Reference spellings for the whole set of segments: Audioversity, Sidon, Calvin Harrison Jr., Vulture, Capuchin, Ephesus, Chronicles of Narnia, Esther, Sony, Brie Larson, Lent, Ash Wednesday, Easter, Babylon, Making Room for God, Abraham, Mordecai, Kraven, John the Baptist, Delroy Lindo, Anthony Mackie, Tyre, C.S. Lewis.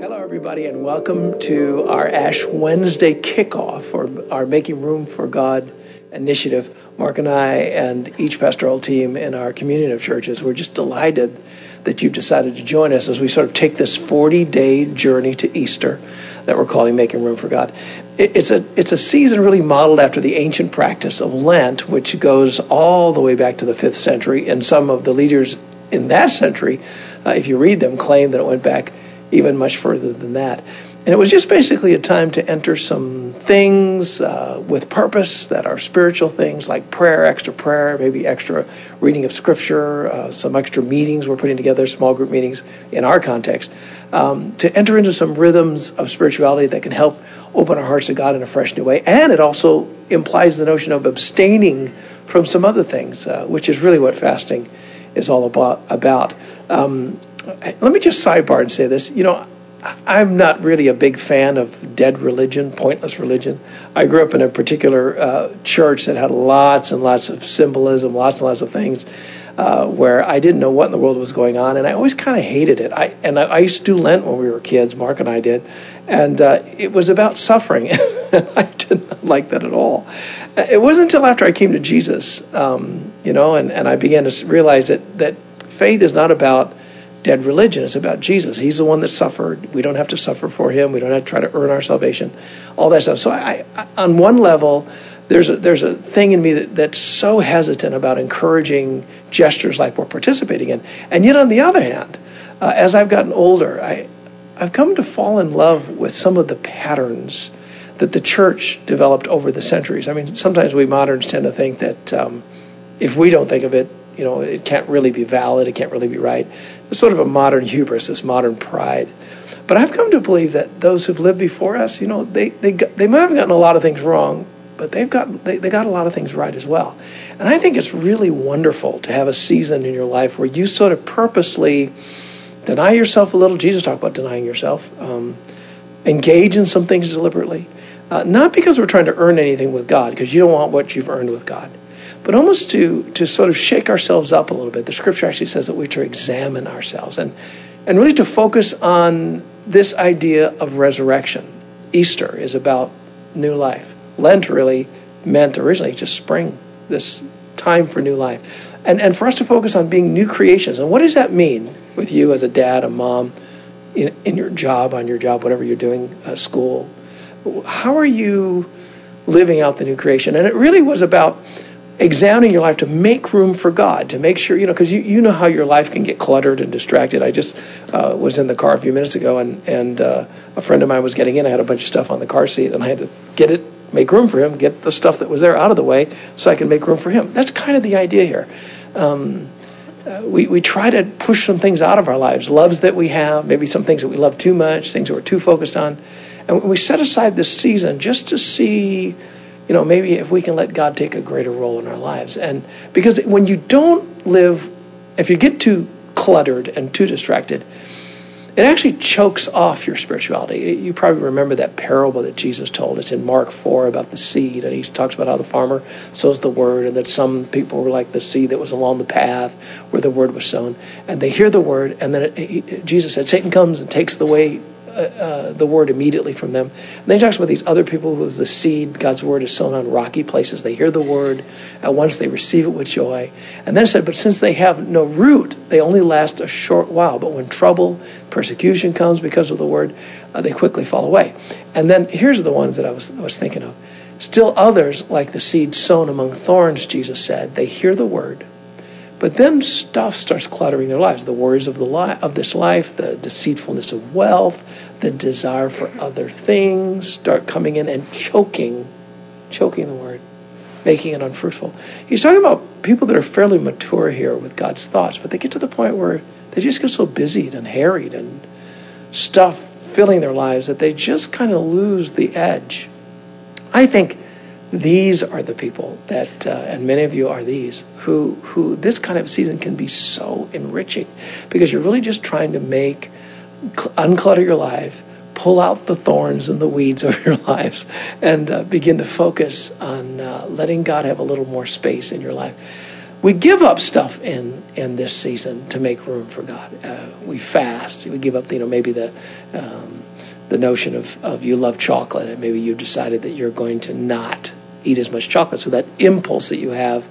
Hello, everybody, and welcome to our Ash Wednesday kickoff, or our Making Room for God initiative. Mark and I and each pastoral team in our community of churches, we're just delighted that you've decided to join us as we sort of take this 40-day journey to Easter that we're calling Making Room for God. It's a season really modeled after the ancient practice of Lent, which goes all the way back to the 5th century, and some of the leaders in that century, if you read them, claim that it went back even much further than that. And it was just basically a time to enter some things with purpose that are spiritual things, like prayer, maybe extra reading of Scripture, some extra meetings we're putting together, small group meetings in our context, to enter into some rhythms of spirituality that can help open our hearts to God in a fresh new way. And it also implies the notion of abstaining from some other things, which is really what fasting is all about. Let me just sidebar and say this. I'm not really a big fan of dead religion, pointless religion. I grew up in a particular church that had lots and lots of symbolism, lots and lots of things where I didn't know what in the world was going on, and I always kind of hated it. I used to do Lent when we were kids, Mark and I did, and it was about suffering. I didn't like that at all. It wasn't until after I came to Jesus, and I began to realize that faith is not about dead religion. It's about Jesus. He's the one that suffered. We don't have to suffer for him. We don't have to try to earn our salvation, all that stuff. So I on one level, there's a thing in me that's so hesitant about encouraging gestures like we're participating in. And yet on the other hand, as I've gotten older, I've come to fall in love with some of the patterns that the church developed over the centuries. I mean, sometimes we moderns tend to think that if we don't think of it, it can't really be valid, it can't really be right. It's sort of a modern hubris, this modern pride. But I've come to believe that those who've lived before us, they might have gotten a lot of things wrong, but they got a lot of things right as well. And I think it's really wonderful to have a season in your life where you sort of purposely deny yourself a little. Jesus talked about denying yourself. Engage in some things deliberately. Not because we're trying to earn anything with God, because you don't want what you've earned with God, but almost to sort of shake ourselves up a little bit. The Scripture actually says that we're to examine ourselves and really to focus on this idea of resurrection. Easter is about new life. Lent really meant originally just spring, this time for new life. And for us to focus on being new creations. And what does that mean with you as a dad, a mom, in your job, on your job, whatever you're doing, school? How are you living out the new creation? And it really was about examining your life to make room for God, to make sure, because you know how your life can get cluttered and distracted. I just was in the car a few minutes ago, and a friend of mine was getting in. I had a bunch of stuff on the car seat, and I had to make room for him, get the stuff that was there out of the way so I can make room for him. That's kind of the idea here. We try to push some things out of our lives, loves that we have, maybe some things that we love too much, things that we're too focused on. And we set aside this season just to see, maybe if we can let God take a greater role in our lives. And because when you don't live, if you get too cluttered and too distracted, it actually chokes off your spirituality. You probably remember that parable that Jesus told. It's in Mark 4 about the seed, and he talks about how the farmer sows the word, and that some people were like the seed that was along the path where the word was sown. And they hear the word, and then Jesus said, Satan comes and takes away the word immediately from them. And then he talks about these other people who is the seed, God's word is sown on rocky places. They hear the word, and once they receive it with joy. And then it said, but since they have no root, they only last a short while. But when trouble, persecution comes because of the word, they quickly fall away. And then here's the ones that I was thinking of. Still others, like the seed sown among thorns, Jesus said, they hear the word, but then stuff starts cluttering their lives. The worries of this life, the deceitfulness of wealth, the desire for other things start coming in and choking the word, making it unfruitful. He's talking about people that are fairly mature here with God's thoughts, but they get to the point where they just get so busied and harried and stuff filling their lives that they just kind of lose the edge. I think these are the people that, and many of you are these, who this kind of season can be so enriching, because you're really just trying to unclutter your life, pull out the thorns and the weeds of your lives, and begin to focus on letting God have a little more space in your life. We give up stuff in this season to make room for God. We fast. We give up, maybe the notion of you love chocolate, and maybe you've decided that you're going to not eat as much chocolate. So that impulse that you have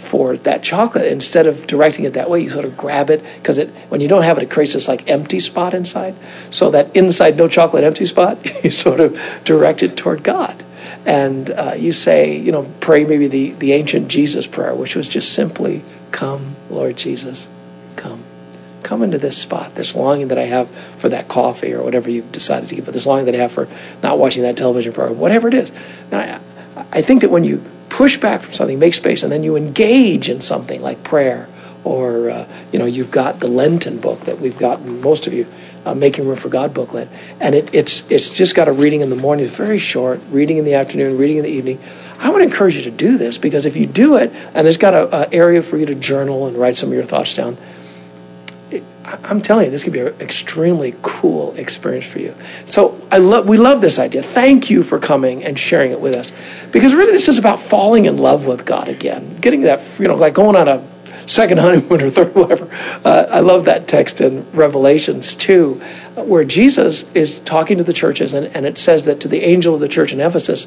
for that chocolate, instead of directing it that way, you sort of grab it, because when you don't have it, it creates this like empty spot inside. So that inside no chocolate empty spot, you sort of direct it toward God. And you say, pray maybe the ancient Jesus prayer, which was just simply, come, Lord Jesus, come. Come into this spot, this longing that I have for that coffee or whatever you've decided to give, but this longing that I have for not watching that television program, whatever it is. And I think that when you push back from something, make space, and then you engage in something like prayer, or, you've got the Lenten book that we've gotten, most of you, Making Room for God booklet, and it's just got a reading in the morning, it's very short, reading in the afternoon, reading in the evening. I would encourage you to do this, because if you do it, and it's got an area for you to journal and write some of your thoughts down, I'm telling you, this could be an extremely cool experience for you. So we love this idea. Thank you for coming and sharing it with us, because really this is about falling in love with God again, getting that, like going on a second honeymoon or third, whatever. I love that text in Revelations 2, where Jesus is talking to the churches, and it says that to the angel of the church in Ephesus,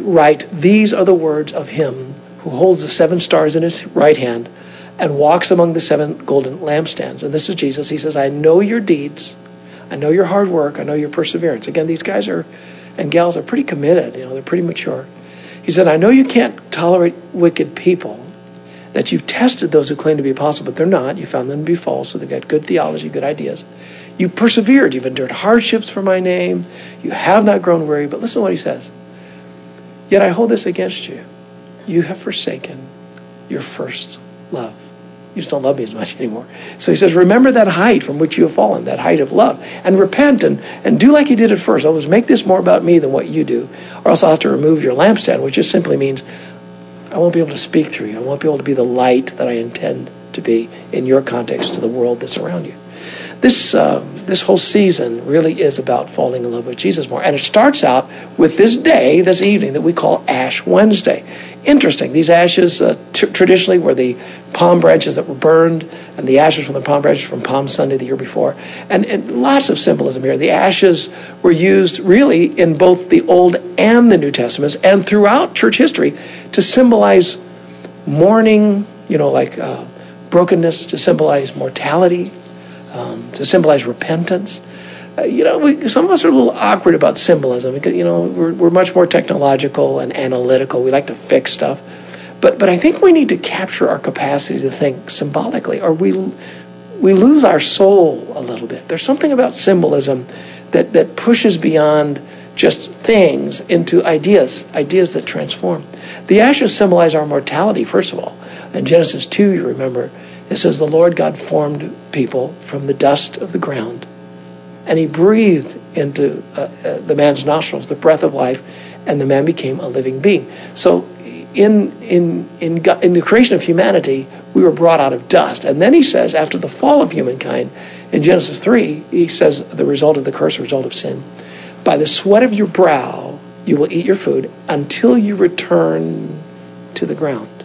write, these are the words of him who holds the seven stars in his right hand and walks among the seven golden lampstands. And this is Jesus. He says, I know your deeds. I know your hard work. I know your perseverance. Again, these guys and gals are pretty committed. They're pretty mature. He said, I know you can't tolerate wicked people, that you've tested those who claim to be apostles, but they're not. You found them to be false, so they've got good theology, good ideas. You persevered. You've endured hardships for my name. You have not grown weary. But listen to what he says. Yet I hold this against you. You have forsaken your first love. You just don't love me as much anymore. So he says, remember that height from which you have fallen, that height of love, and repent and do like you did at first. I'll just make this more about me than what you do, or else I'll have to remove your lampstand, which just simply means I won't be able to speak through you. I won't be able to be the light that I intend to be in your context to the world that's around you. This whole season really is about falling in love with Jesus more. And it starts out with this day, this evening, that we call Ash Wednesday. Interesting. These ashes traditionally were the palm branches that were burned, and the ashes from the palm branches from Palm Sunday the year before. And lots of symbolism here. The ashes were used really in both the Old and the New Testaments and throughout church history to symbolize mourning, brokenness, to symbolize mortality, to symbolize repentance. Some of us are a little awkward about symbolism because we're much more technological and analytical. We like to fix stuff, but I think we need to capture our capacity to think symbolically, or we lose our soul a little bit. There's something about symbolism that pushes beyond just things into ideas that transform. The ashes symbolize our mortality, first of all. In Genesis 2, you remember, it says, the Lord God formed people from the dust of the ground, and he breathed into the man's nostrils the breath of life, and the man became a living being. So in the creation of humanity, we were brought out of dust. And then he says, after the fall of humankind, in Genesis 3, he says, the result of the curse, result of sin, by the sweat of your brow you will eat your food until you return to the ground,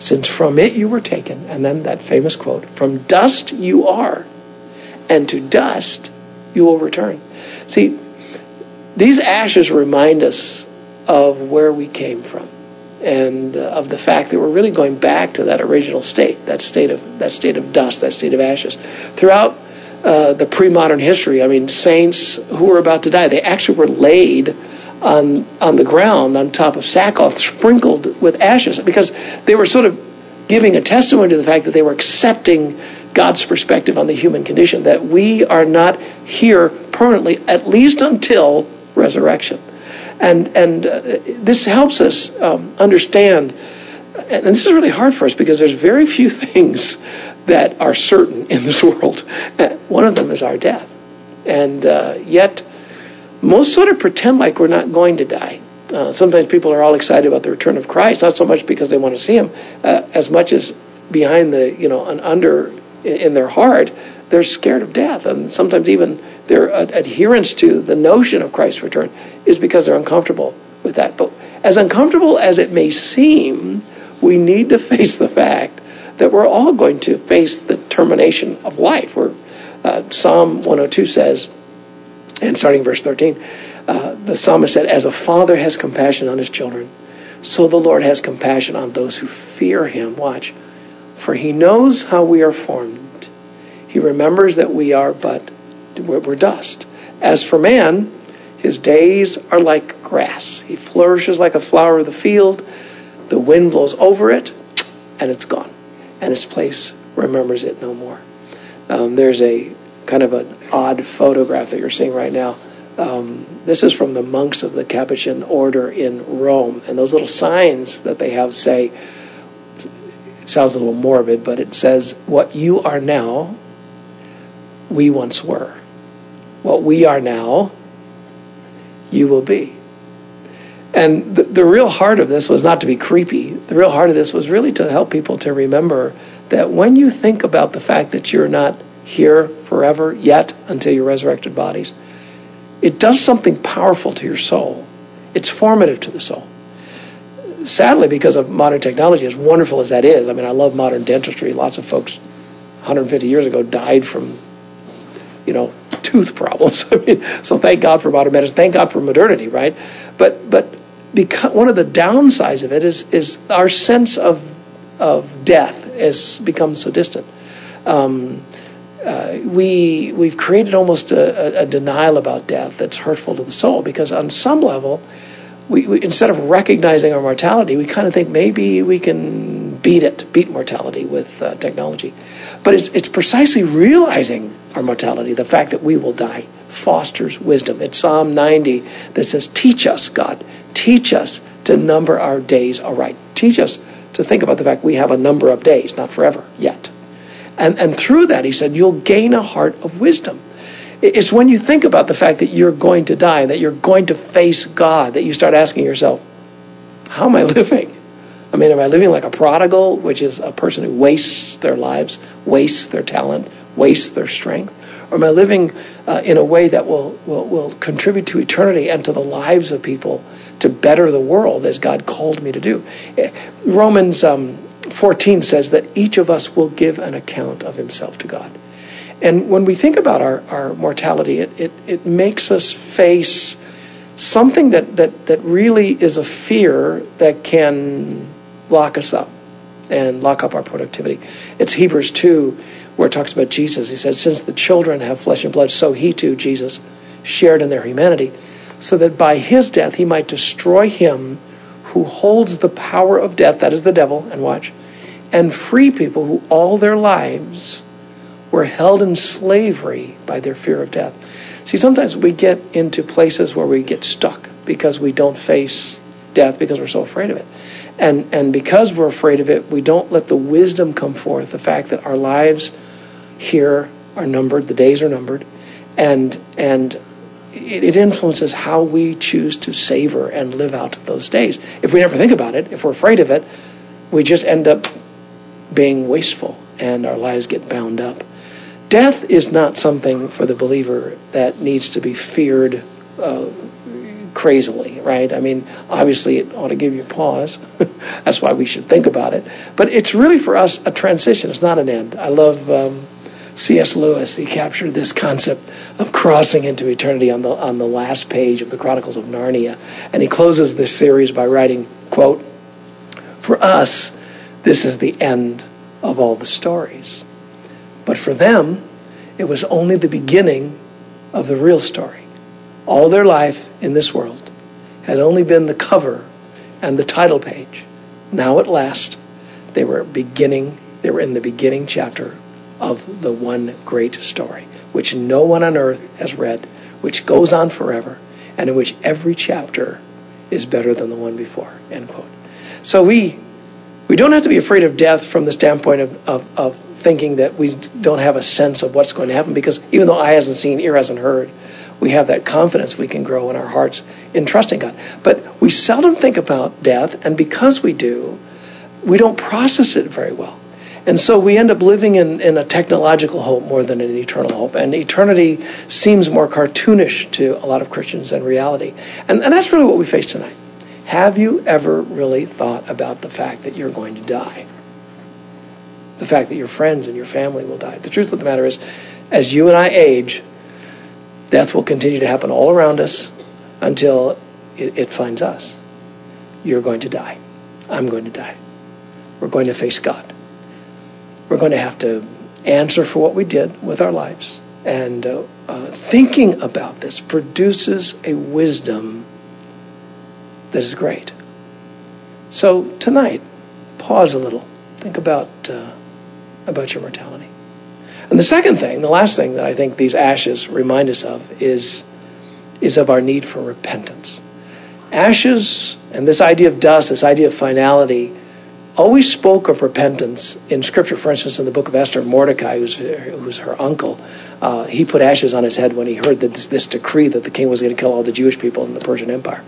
since from it you were taken. And then that famous quote, from dust you are, and to dust you will return. See, these ashes remind us of where we came from, and of the fact that we're really going back to that original state, that state of dust, that state of ashes. Throughout the pre-modern history, saints who were about to die, they actually were laid on the ground on top of sackcloth sprinkled with ashes, because they were sort of giving a testimony to the fact that they were accepting God's perspective on the human condition, that we are not here permanently, at least until resurrection. And this helps us understand, and this is really hard for us because there's very few things that are certain in this world. One of them is our death. And yet most sort of pretend like we're not going to die. Sometimes people are all excited about the return of Christ, not so much because they want to see him, as much as behind the, and under in their heart, they're scared of death. And sometimes even their adherence to the notion of Christ's return is because they're uncomfortable with that. But as uncomfortable as it may seem, we need to face the fact that we're all going to face the termination of life. Psalm 102 says, and starting verse 13, the psalmist said, "As a father has compassion on his children, so the Lord has compassion on those who fear him." Watch. "For he knows how we are formed. He remembers that we're dust. As for man, his days are like grass. He flourishes like a flower of the field. The wind blows over it, and it's gone. And its place remembers it no more." There's a kind of an odd photograph that you're seeing right now. This is from the monks of the Capuchin order in Rome. And those little signs that they have say, it sounds a little morbid, but it says, "What you are now, we once were. What we are now, you will be." And the real heart of this was not to be creepy. The real heart of this was really to help people to remember that when you think about the fact that you're not here forever yet until your resurrected bodies, it does something powerful to your soul. It's formative to the soul. Sadly, because of modern technology, as wonderful as that is, I mean, I love modern dentistry. Lots of folks 150 years ago died from, tooth problems. I mean, so thank God for modern medicine. Thank God for modernity, right? But because one of the downsides of it is our sense of death has become so distant. We've created almost a denial about death that's hurtful to the soul, because on some level, we instead of recognizing our mortality, we kind of think maybe we can beat mortality with technology. But it's precisely realizing our mortality, the fact that we will die, fosters wisdom. It's Psalm 90 that says, "Teach us, God, teach us to number our days aright." Teach us to think about the fact we have a number of days, not forever yet. And through that, he said, you'll gain a heart of wisdom. It's when you think about the fact that you're going to die, that you're going to face God, that you start asking yourself, how am I living? I mean, am I living like a prodigal, which is a person who wastes their lives, wastes their talent, wastes their strength? Or am I living in a way that will contribute to eternity and to the lives of people to better the world as God called me to do? Romans 14 says that each of us will give an account of himself to God. And when we think about our mortality, it makes us face something that really is a fear that can lock us up and lock up our productivity. It's Hebrews 2 where it talks about Jesus. He says, "Since the children have flesh and blood, so he too, Jesus, shared in their humanity, so that by his death he might destroy him who holds the power of death," that is the devil, and watch, "and free people who all their lives were held in slavery by their fear of death." See, sometimes we get into places where we get stuck because we don't face death because we're so afraid of it. And because we're afraid of it, we don't let the wisdom come forth, the fact that our lives here are numbered, the days are numbered, and it influences how we choose to savor and live out those days. If we never think about it, if we're afraid of it, we just end up being wasteful and our lives get bound up. Death is not something for the believer that needs to be feared crazily, right? I mean, obviously it ought to give you pause. That's why we should think about it. But it's really for us a transition. It's not an end. I love C.S. Lewis. He captured this concept of crossing into eternity on the last page of the Chronicles of Narnia. And he closes this series by writing, quote, "For us, this is the end of all the stories. But for them, it was only the beginning of the real story. All their life in this world had only been the cover and the title page. Now at last, they were in the beginning chapter of the one great story, which no one on earth has read, which goes on forever, and in which every chapter is better than the one before," end quote. So we don't have to be afraid of death from the standpoint of thinking that we don't have a sense of what's going to happen, because even though eye hasn't seen, ear hasn't heard, we have that confidence we can grow in our hearts in trusting God. But we seldom think about death, and because we do, we don't process it very well. And so we end up living in a technological hope more than an eternal hope. And eternity seems more cartoonish to a lot of Christians than reality. And that's really what we face tonight. Have you ever really thought about the fact that you're going to die? The fact that your friends and your family will die. The truth of the matter is, as you and I age, death will continue to happen all around us until it finds us. You're going to die. I'm going to die. We're going to face God. We're going to have to answer for what we did with our lives. And thinking about this produces a wisdom that is great. So tonight, pause a little. Think about your mortality. And the last thing that I think these ashes remind us of is of our need for repentance. Ashes and this idea of dust, this idea of finality, always spoke of repentance in Scripture. For instance, in the book of Esther, Mordecai, who's her uncle, he put ashes on his head when he heard this decree that the king was going to kill all the Jewish people in the Persian Empire.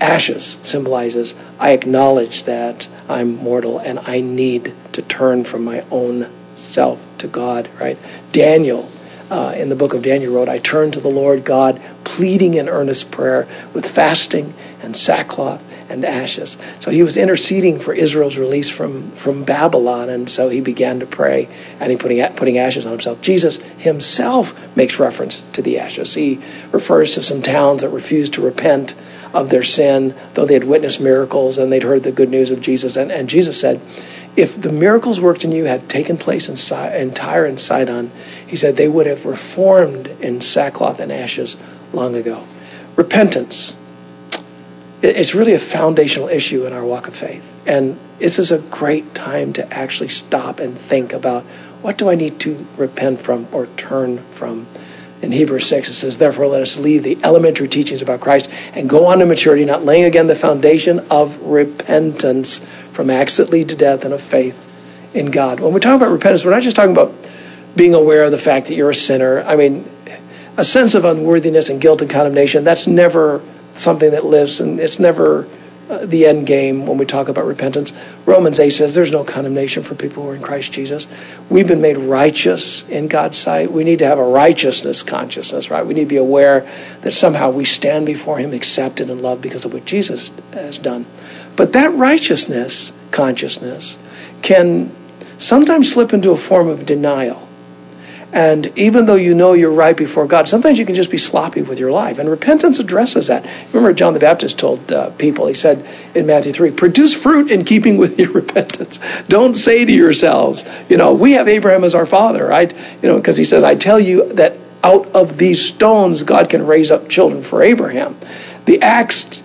Ashes symbolizes, I acknowledge that I'm mortal and I need to turn from my own self to God, right? Daniel, in the book of Daniel, wrote, I turned to the Lord God, pleading in earnest prayer with fasting and sackcloth and ashes. So he was interceding for Israel's release from Babylon, and so he began to pray, and he putting ashes on himself. Jesus himself makes reference to the ashes. He refers to some towns that refused to repent of their sin, though they had witnessed miracles and they'd heard the good news of Jesus. And Jesus said, if the miracles worked in you had taken place in Tyre and Sidon, he said, they would have reformed in sackcloth and ashes long ago. Repentance. It's really a foundational issue in our walk of faith. And this is a great time to actually stop and think about, what do I need to repent from or turn from? In Hebrews 6, it says, therefore let us leave the elementary teachings about Christ and go on to maturity, not laying again the foundation of repentance from acts that lead to death and of faith in God. When we're talking about repentance, we're not just talking about being aware of the fact that you're a sinner. I mean, a sense of unworthiness and guilt and condemnation, that's never something that lives, and it's never the end game when we talk about repentance. Romans 8 says there's no condemnation for people who are in Christ Jesus. We've been made righteous in God's sight. We need to have a righteousness consciousness, right? We need to be aware that somehow we stand before him accepted and loved because of what Jesus has done. But that righteousness consciousness can sometimes slip into a form of denial. And even though you know you're right before God, sometimes you can just be sloppy with your life. And repentance addresses that. Remember, John the Baptist told people, he said in Matthew 3, produce fruit in keeping with your repentance. Don't say to yourselves, we have Abraham as our father, right? Because he says, I tell you that out of these stones, God can raise up children for Abraham. The axe,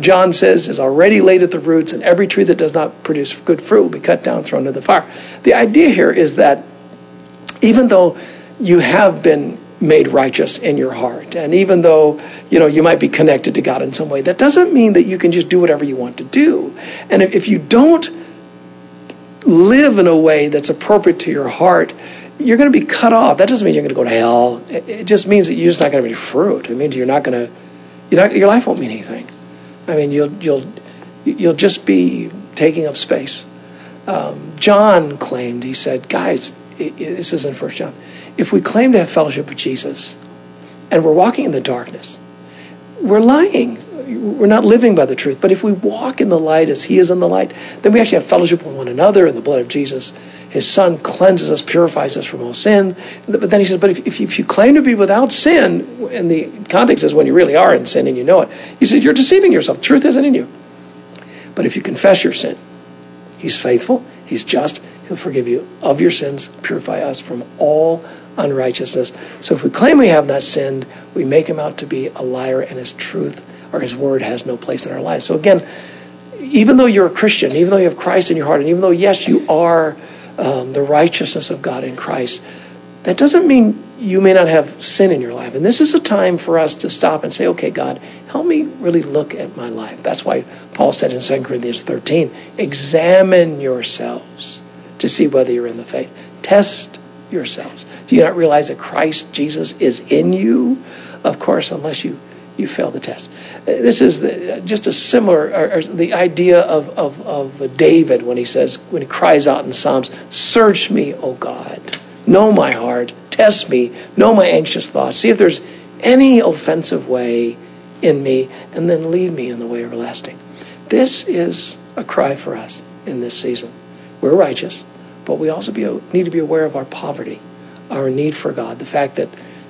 John says, is already laid at the roots, and every tree that does not produce good fruit will be cut down, thrown into the fire. The idea here is that even though you have been made righteous in your heart, and even though you might be connected to God in some way, that doesn't mean that you can just do whatever you want to do. And if you don't live in a way that's appropriate to your heart, you're going to be cut off. That doesn't mean you're going to go to hell. It just means that you're just not going to be fruit. It means your life won't mean anything. I mean, you'll just be taking up space. John claimed, he said, guys, this is in 1 John. If we claim to have fellowship with Jesus and we're walking in the darkness, we're lying. We're not living by the truth. But if we walk in the light as he is in the light, then we actually have fellowship with one another in the blood of Jesus. His son cleanses us, purifies us from all sin. But then he says, but if you claim to be without sin, and the context is when you really are in sin and you know it, he says, you're deceiving yourself. The truth isn't in you. But if you confess your sin, he's faithful, he's just, he'll forgive you of your sins, purify us from all unrighteousness. So if we claim we have not sinned, we make him out to be a liar, and his truth or his word has no place in our lives. So again, even though you're a Christian, even though you have Christ in your heart, and even though, yes, you are the righteousness of God in Christ, that doesn't mean you may not have sin in your life. And this is a time for us to stop and say, okay, God, help me really look at my life. That's why Paul said in 2 Corinthians 13, examine yourselves to see whether you're in the faith. Test yourselves. Do you not realize that Christ Jesus is in you? Of course, unless you fail the test. This is just a similar, or the idea of David when he cries out in Psalms, search me, O God. Know my heart, test me, know my anxious thoughts. See if there's any offensive way in me, and then lead me in the way everlasting. This is a cry for us in this season. We're righteous, but we also need to be aware of our poverty, our need for God, the fact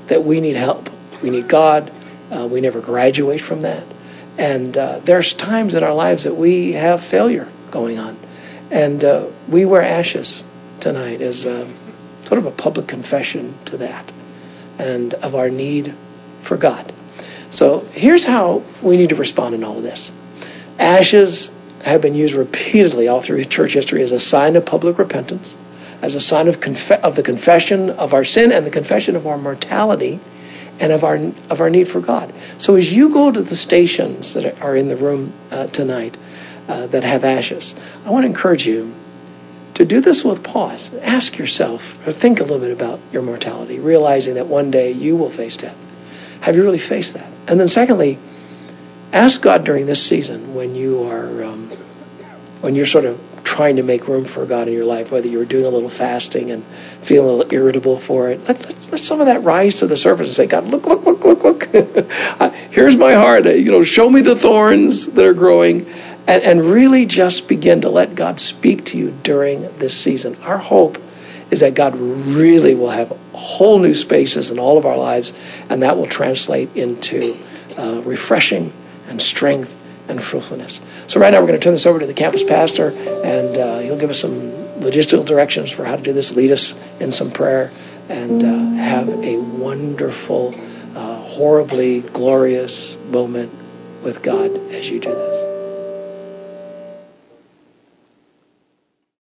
that we need help. We need God. We never graduate from that. And there's times in our lives that we have failure going on. And we wear ashes tonight as sort of a public confession to that and of our need for God. So here's how we need to respond in all of this. Ashes have been used repeatedly all through church history as a sign of public repentance, as a sign of the confession of our sin and the confession of our mortality and of our need for God. So as you go to the stations that are in the room tonight that have ashes, I want to encourage you to do this with pause. Ask yourself, or think a little bit about your mortality, realizing that one day you will face death. Have you really faced that? And then secondly, ask God during this season when you are when you're sort of trying to make room for God in your life, whether you're doing a little fasting and feeling a little irritable for it, let some of that rise to the surface and say, God, look. Here's my heart. Show me the thorns that are growing. And really just begin to let God speak to you during this season. Our hope is that God really will have whole new spaces in all of our lives, and that will translate into refreshing and strength and fruitfulness. So right now we're going to turn this over to the campus pastor, and he'll give us some logistical directions for how to do this, lead us in some prayer, and have a wonderful, horribly glorious moment with God as you do this.